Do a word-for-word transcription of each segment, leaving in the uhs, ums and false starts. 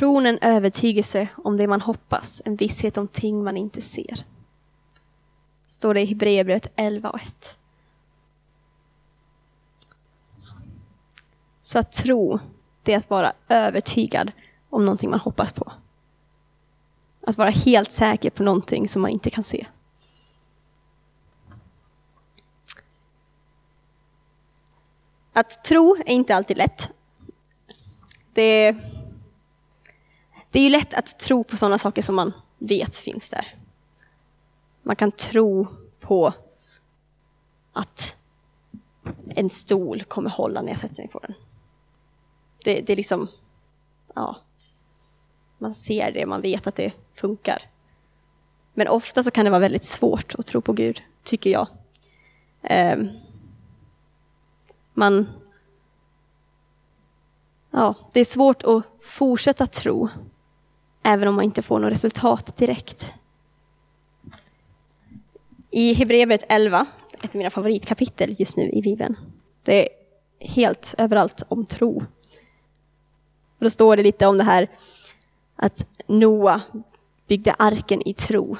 tron en övertygelse om det man hoppas, en visshet om ting man inte ser. Står det i Hebreerbrevet elva och ett. Så att tro, det är att vara övertygad om någonting man hoppas på. Att vara helt säker på någonting som man inte kan se. Att tro är inte alltid lätt. Det, det är ju lätt att tro på sådana saker som man vet finns där. Man kan tro på att en stol kommer hålla när jag sätter mig på den. Det, det är liksom, ja, man ser det, man vet att det funkar. Men ofta så kan det vara väldigt svårt att tro på Gud, tycker jag. Um, man, ja, det är svårt att fortsätta tro, även om man inte får något resultat direkt. I Hebreerbrevet elva, ett av mina favoritkapitel just nu i Bibeln. Det är helt överallt om tro. Och då står det lite om det här att Noah byggde arken i tro.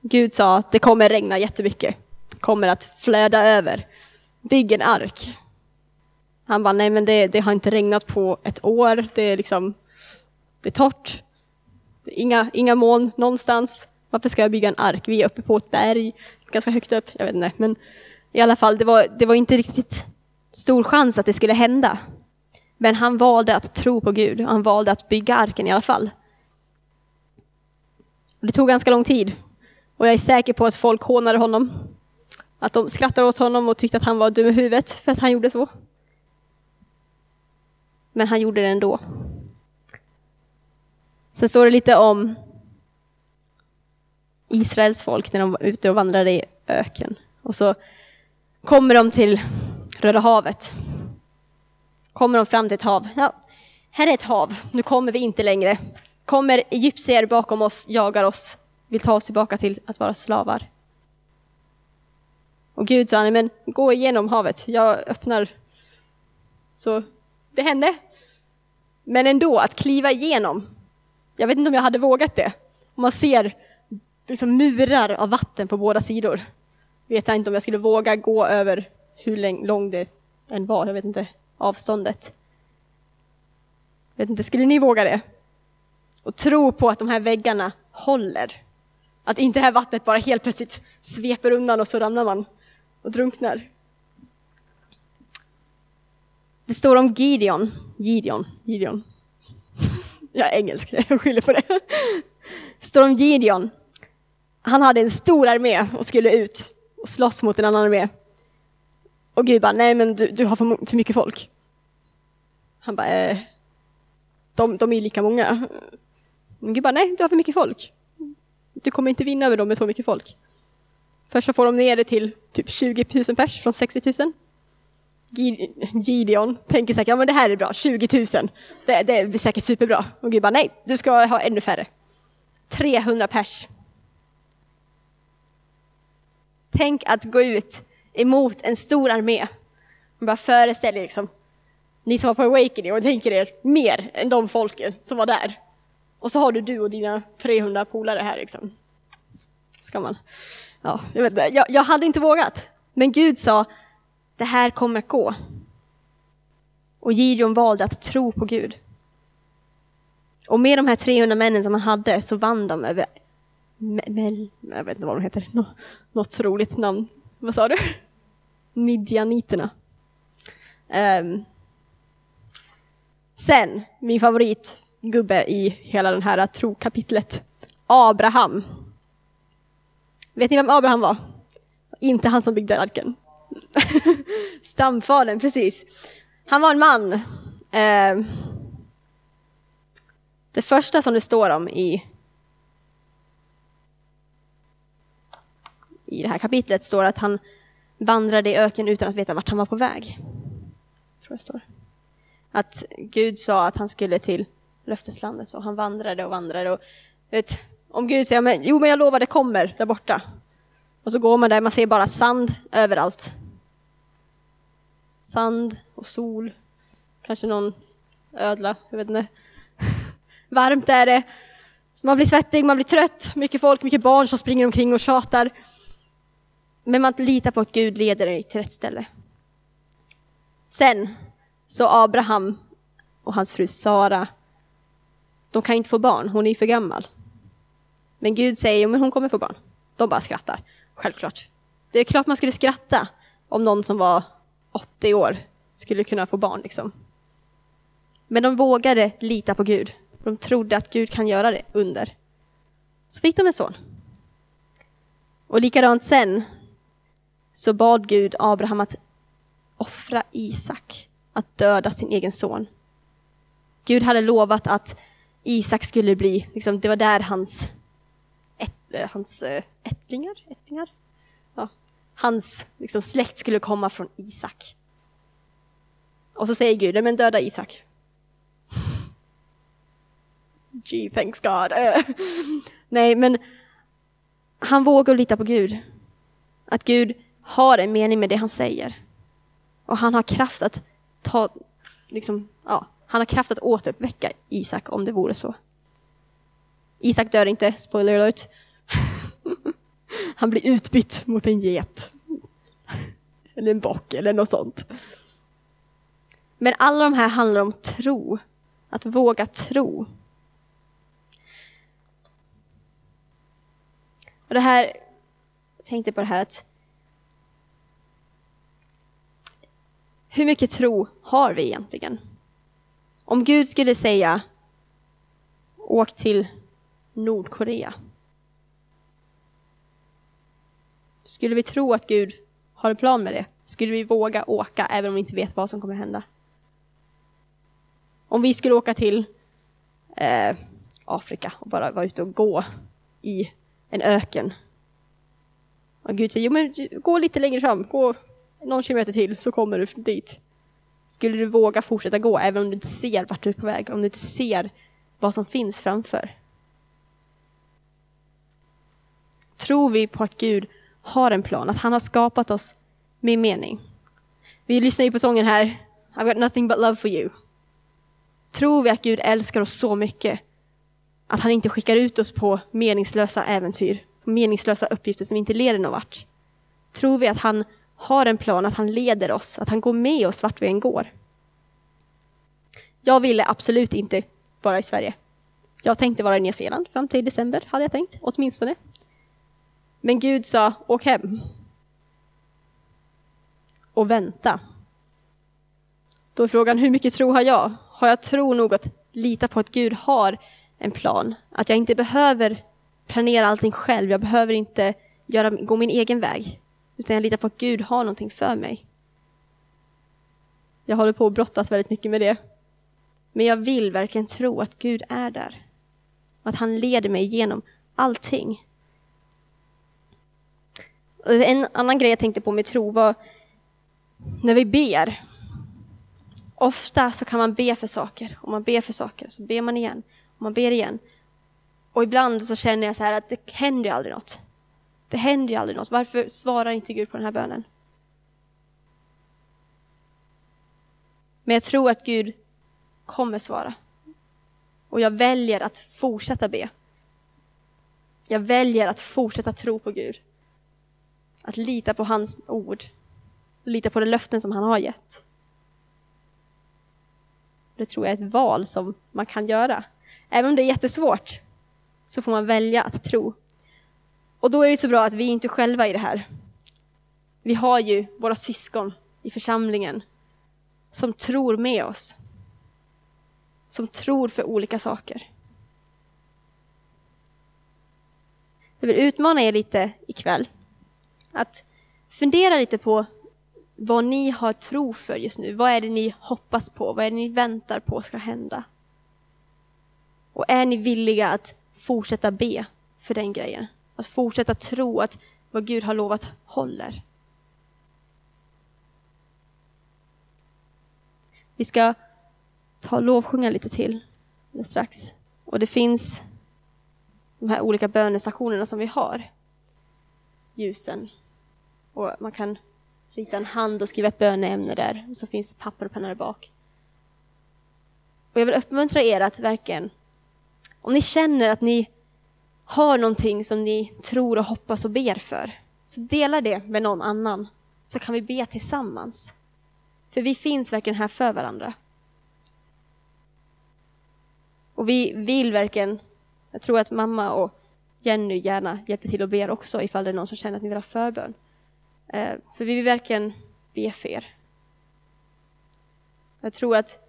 Gud sa att det kommer regna jättemycket. Det kommer att flöda över. Bygg en ark. Han bara, nej men det, det har inte regnat på ett år. Det är liksom, det är torrt. Det är inga, inga moln någonstans. Varför ska jag bygga en ark? Vi är uppe på ett berg. Ganska högt upp, jag vet inte. Men i alla fall, det var, det var inte riktigt stor chans att det skulle hända. Men han valde att tro på Gud. Han valde att bygga arken i alla fall. Och det tog ganska lång tid. Och jag är säker på att folk hånade honom. Att de skrattade åt honom och tyckte att han var dum i huvudet för att han gjorde så. Men han gjorde det ändå. Sen står det lite om Israels folk när de var ute och vandrade i öken. Och så kommer de till Röda havet. Kommer de fram till ett hav. Ja, här är ett hav. Nu kommer vi inte längre. Kommer egyptier bakom oss, jagar oss. Vill ta oss tillbaka till att vara slavar. Och Gud sa, nej men gå igenom havet. Jag öppnar. Så det hände. Men ändå, att kliva igenom. Jag vet inte om jag hade vågat det. Om man ser liksom murar av vatten på båda sidor. Vet jag inte om jag skulle våga gå över hur lång det än var. Jag vet inte avståndet. Jag vet inte, skulle ni våga det? Och tro på att de här väggarna håller. Att inte det här vattnet bara helt plötsligt sveper undan och så ramlar man och drunknar. Det står om Gideon. Gideon. Gideon. Jag är engelsk, jag skyller på det. Det står om Gideon. Han hade en stor armé och skulle ut och slåss mot en annan armé. Och Gud bara, nej men du, du har för, för mycket folk. Han bara, eh, de, de är ju lika många. Och Gud bara, nej du har för mycket folk. Du kommer inte vinna över dem med så mycket folk. Först så får de ner det till typ tjugo tusen pers från sextio tusen. Gideon tänker säkert, ja men det här är bra, tjugo tusen. Det, det är säkert superbra. Och Gud bara, nej du ska ha ännu färre. trehundra pers. Tänk att gå ut emot en stor armé. Man bara föreställer liksom, ni som var på Awakening och tänker er mer än de folken som var där. Och så har du du och dina trehundra polare här liksom. Ska man? Ja, jag vet inte. Jag, jag hade inte vågat. Men Gud sa, det här kommer att gå. Och Gideon valde att tro på Gud. Och med de här trehundra männen som han hade så vann de över... Mel, jag vet inte vad de heter. Nå, något roligt namn. Vad sa du? Midjaniterna. Um, sen, min favoritgubbe i hela den här trokapitlet. Abraham. Vet ni vem Abraham var? Inte han som byggde arken. Stamfadern, precis. Han var en man. Um, det första som det står om i... I det här kapitlet står att han vandrade i öken utan att veta vart han var på väg. Tror jag står. Att Gud sa att han skulle till löfteslandet och han vandrade och vandrade. Och, vet, om Gud säger, men, jo men jag lovar det kommer där borta. Och så går man där, man ser bara sand överallt. Sand och sol. Kanske någon ödla, jag vet inte. Varmt är det. Så man blir svettig, man blir trött. Mycket folk, mycket barn som springer omkring och tjatar. Men man litar på att Gud leder dig till rätt ställe. Sen så Abraham och hans fru Sara, de kan inte få barn. Hon är ju för gammal. Men Gud säger, men hon kommer få barn. De bara skrattar. Självklart. Det är klart man skulle skratta om någon som var åttio år skulle kunna få barn. Liksom. Men de vågade lita på Gud. De trodde att Gud kan göra det under. Så fick de en son. Och likadant sen så bad Gud Abraham att offra Isak. Att döda sin egen son. Gud hade lovat att Isak skulle bli, liksom, det var där hans, ett, hans ättlingar, ättlingar? Ja, hans liksom, släkt skulle komma från Isak. Och så säger Gud, men döda Isak. Gee, thanks God. Nej, men han vågar lita på Gud. Att Gud har en mening med det han säger. Och han har kraft att ta, liksom, ja, han har kraft att återuppväcka Isak om det vore så. Isak dör inte, spoiler alert. Han blir utbytt mot en get. Eller en bock eller något sånt. Men alla de här handlar om tro. Att våga tro. Och det här, jag tänkte på det här att hur mycket tro har vi egentligen? Om Gud skulle säga åk till Nordkorea. Skulle vi tro att Gud har en plan med det? Skulle vi våga åka även om vi inte vet vad som kommer hända? Om vi skulle åka till eh, Afrika och bara vara ute och gå i en öken. Och Gud säger, jo men gå lite längre fram. Gå någon kilometer till så kommer du dit. Skulle du våga fortsätta gå även om du inte ser vart du är på väg? Om du inte ser vad som finns framför? Tror vi på att Gud har en plan? Att han har skapat oss med mening? Vi lyssnar ju på sången här. I've got nothing but love for you. Tror vi att Gud älskar oss så mycket? Att han inte skickar ut oss på meningslösa äventyr. På meningslösa uppgifter som inte leder någon vart. Tror vi att han har en plan, att han leder oss. Att han går med oss vart vi än går. Jag ville absolut inte vara i Sverige. Jag tänkte vara i New Zealand fram till december hade jag tänkt. Åtminstone. Men Gud sa, åk hem. Och vänta. Då är frågan, hur mycket tro har jag? Har jag tro nog att lita på att Gud har en plan? Att jag inte behöver planera allting själv. Jag behöver inte göra, gå min egen väg. Utan jag litar på att Gud har någonting för mig. Jag håller på att brottas väldigt mycket med det. Men jag vill verkligen tro att Gud är där. Och att han leder mig genom allting. Och en annan grej jag tänkte på med tro var när vi ber. Ofta så kan man be för saker. Och man ber för saker. Så ber man igen. Och man ber igen. Och ibland så känner jag så här att det händer ju aldrig något. Det händer ju aldrig något. Varför svarar inte Gud på den här bönen? Men jag tror att Gud kommer svara. Och jag väljer att fortsätta be. Jag väljer att fortsätta tro på Gud. Att lita på hans ord. Lita på de löften som han har gett. Det tror jag är ett val som man kan göra. Även om det är jättesvårt så får man välja att tro. Och då är det så bra att vi inte själva i det här. Vi har ju våra syskon i församlingen som tror med oss. Som tror för olika saker. Jag vill utmana er lite ikväll. Att fundera lite på vad ni har tro för just nu. Vad är det ni hoppas på? Vad är det ni väntar på ska hända? Och är ni villiga att fortsätta be för den grejen? Att fortsätta tro att vad Gud har lovat håller. Vi ska ta lovsjunga lite till strax. Och det finns de här olika bönestationerna som vi har. Ljusen. Och man kan rita en hand och skriva ett böneämne där. Och så finns det papper och penna där bak. Och jag vill uppmuntra er att verkligen Om ni känner att ni har någonting som ni tror och hoppas och ber för, så dela det med någon annan, så kan vi be tillsammans. För vi finns verkligen här för varandra. Och vi vill verkligen, jag tror att mamma och Jenny gärna hjälper till och ber också, ifall det är någon som känner att ni vill ha förbön. Eh, för vi vill verkligen be för er. Jag tror att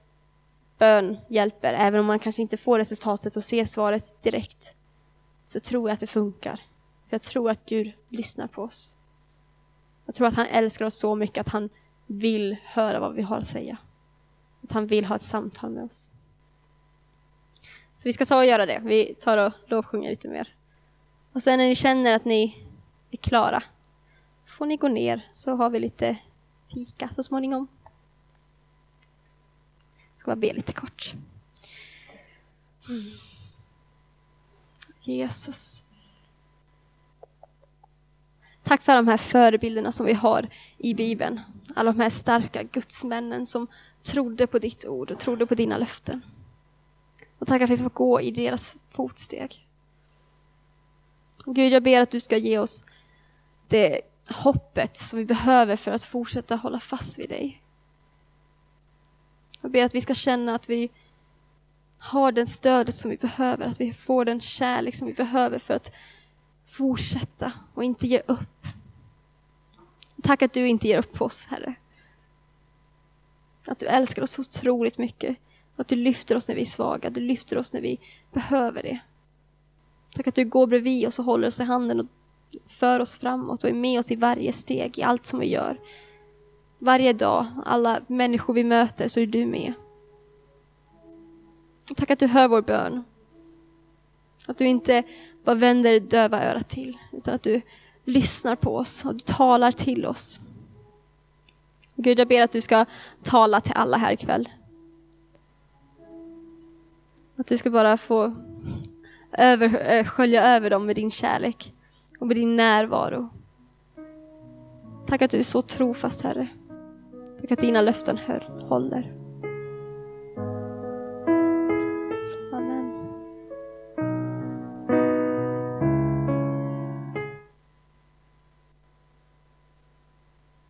bön hjälper, även om man kanske inte får resultatet och ser svaret direkt, så tror jag att det funkar. För jag tror att Gud lyssnar på oss. Jag tror att han älskar oss så mycket att han vill höra vad vi har att säga. Att han vill ha ett samtal med oss. Så vi ska ta och göra det. Vi tar och lovsjunger lite mer. Och sen när ni känner att ni är klara, får ni gå ner, så har vi lite fika så småningom. Jag ska bara be lite kort. Mm. Jesus. Tack för de här förebilderna som vi har i Bibeln. Alla de här starka gudsmännen som trodde på ditt ord och trodde på dina löften. Och tack att vi får gå i deras fotsteg. Gud, jag ber att du ska ge oss det hoppet som vi behöver för att fortsätta hålla fast vid dig. Jag ber att vi ska känna att vi har den stödet som vi behöver, att vi får den kärlek som vi behöver för att fortsätta och inte ge upp. Tack att du inte ger upp oss, Herre. Att du älskar oss otroligt mycket. Att du lyfter oss när vi är svaga. Du lyfter oss när vi behöver det. Tack att du går bredvid oss och håller oss i handen och för oss framåt och är med oss i varje steg, i allt som vi gör. Varje dag, alla människor vi möter, så är du med. Tack att du hör vår bön. Att du inte bara vänder döva örat till, utan att du lyssnar på oss och du talar till oss. Gud, jag ber att du ska tala till alla här ikväll. Att du ska bara få över, skölja över dem med din kärlek och med din närvaro. Tack att du är så trofast, Herre. Tack att dina löften hör, håller.